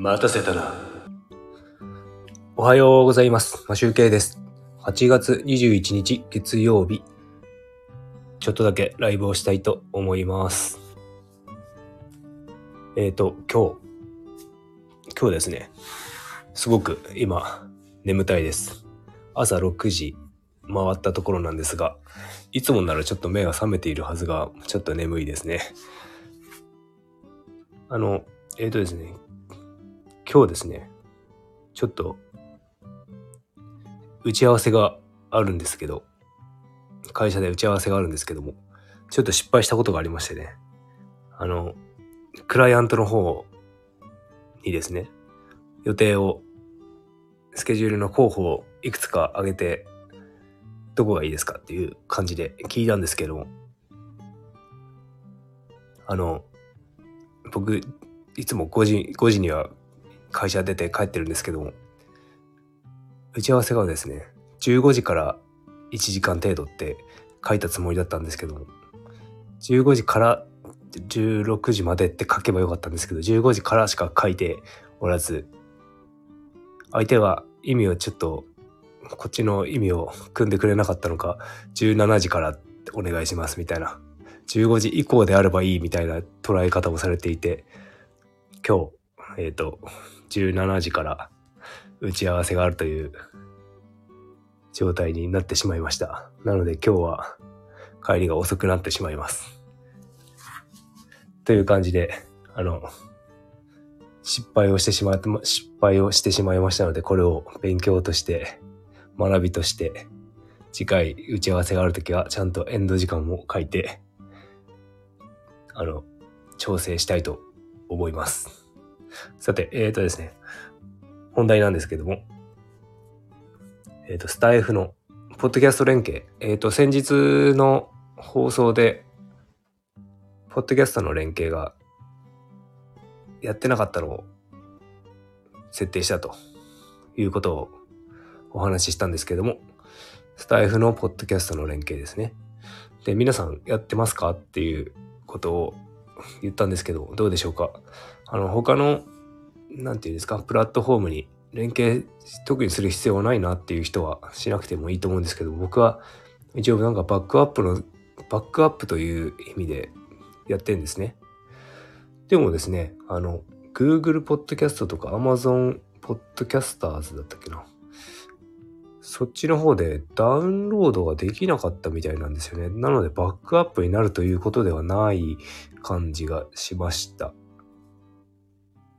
待たせたな。おはようございます。マシュウケイです。8月21日月曜日、ちょっとだけライブをしたいと思います。今日ですね、すごく今眠たいです。朝6時回ったところなんですが、いつもならちょっと目が覚めているはずが、ちょっと眠いですね。今日ですね、ちょっと打ち合わせがあるんですけど、会社で打ち合わせがあるんですけども、ちょっと失敗したことがありましてね、クライアントの方にですね、予定を、スケジュールの候補をいくつか挙げて、どこがいいですかっていう感じで聞いたんですけども、僕いつも5時には会社出て帰ってるんですけども、打ち合わせがですね15時から1時間程度って書いたつもりだったんですけども、15時から16時までって書けばよかったんですけど、15時からしか書いておらず、相手は意味をちょっとこっちの意味を組んでくれなかったのか、17時からお願いしますみたいな、15時以降であればいいみたいな捉え方をされていて、今日、17時から打ち合わせがあるという状態になってしまいました。なので今日は帰りが遅くなってしまいます。という感じで、失敗をしてしまいましたので、これを勉強として、学びとして、次回打ち合わせがあるときはちゃんとエンド時間も書いて、調整したいと思います。さて、ですね、本題なんですけども、スタイフのポッドキャスト連携、先日の放送でポッドキャストの連携がやってなかったのを設定したということをお話ししたんですけども、スタイフのポッドキャストの連携ですね。で、皆さんやってますかっていうことを言ったんですけど、どうでしょうか。他のなんていうんですか、プラットフォームに連携特にする必要はないなっていう人はしなくてもいいと思うんですけど、僕は一応なんかバックアップという意味でやってるんですね。でもですね、Google ポッドキャストとか Amazon ポッドキャスターズだったっけな、そっちの方でダウンロードができなかったみたいなんですよね。なのでバックアップになるということではない感じがしました。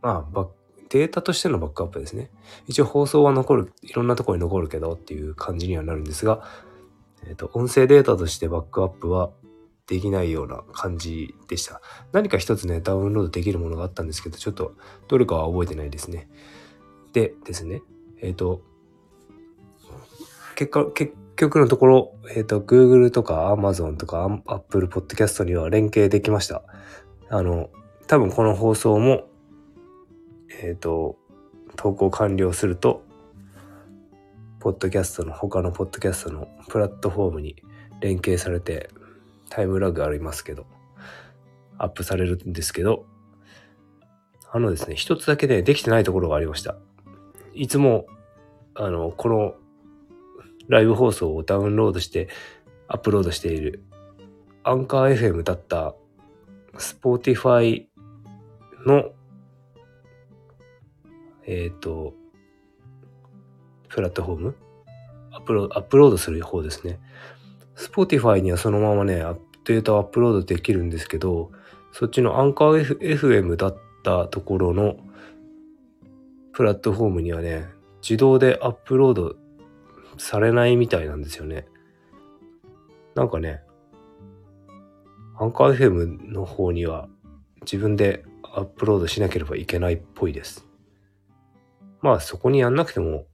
まあ、データとしてのバックアップですね。一応放送は残る、いろんなところに残るけどっていう感じにはなるんですが、音声データとしてバックアップはできないような感じでした。何か一つね、ダウンロードできるものがあったんですけど、ちょっとどれかは覚えてないですね。でですね、結局のところ、Google とか Amazon とか Apple Podcast には連携できました。多分この放送も、投稿完了すると、他のポッドキャストのプラットフォームに連携されて、タイムラグありますけど、アップされるんですけど、ですね、一つだけね、できてないところがありました。いつも、この、ライブ放送をダウンロードしてアップロードしているアンカー FM だったスポーティファイのプラットフォームアップロードする方ですね。スポーティファイにはそのままねデータをアップロードできるんですけど、そっちのアンカー FM だったところのプラットフォームにはね自動でアップロードされないみたいなんですよね。なんかね、アンカー FM の方には自分でアップロードしなければいけないっぽいです。まあそこにやんなくても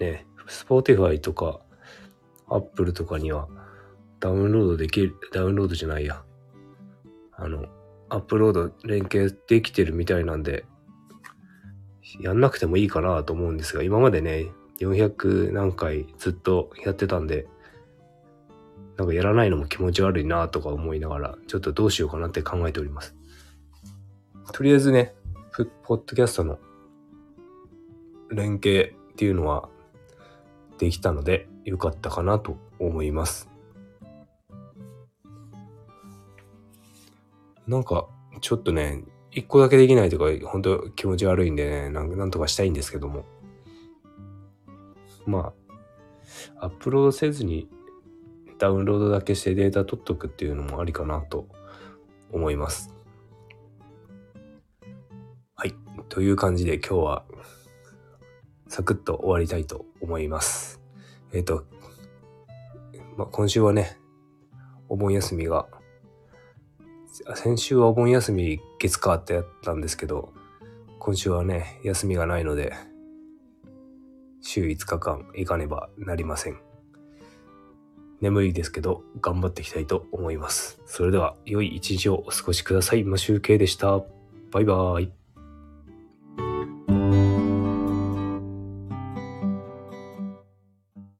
ね、Spotify とか Apple とかにはダウンロードじゃないや。アップロード連携できてるみたいなんで、やんなくてもいいかなと思うんですが、今までね、400何回ずっとやってたんで、なんかやらないのも気持ち悪いなとか思いながら、ちょっとどうしようかなって考えております。とりあえずね、ポッドキャストの連携っていうのはできたので良かったかなと思います。なんかちょっとね、一個だけできないとか本当気持ち悪いんでね、なんとかしたいんですけども、まあアップロードせずにダウンロードだけしてデータ取っとくっていうのもありかなと思います。はい、という感じで今日はサクッと終わりたいと思います。今週はね、お盆休みが、先週はお盆休み月火ってやったんですけど、今週はね、休みがないので、週5日間行かねばなりません。眠いですけど、頑張っていきたいと思います。それでは、良い一日をお過ごしください。マシュウケイでした。バイバーイ。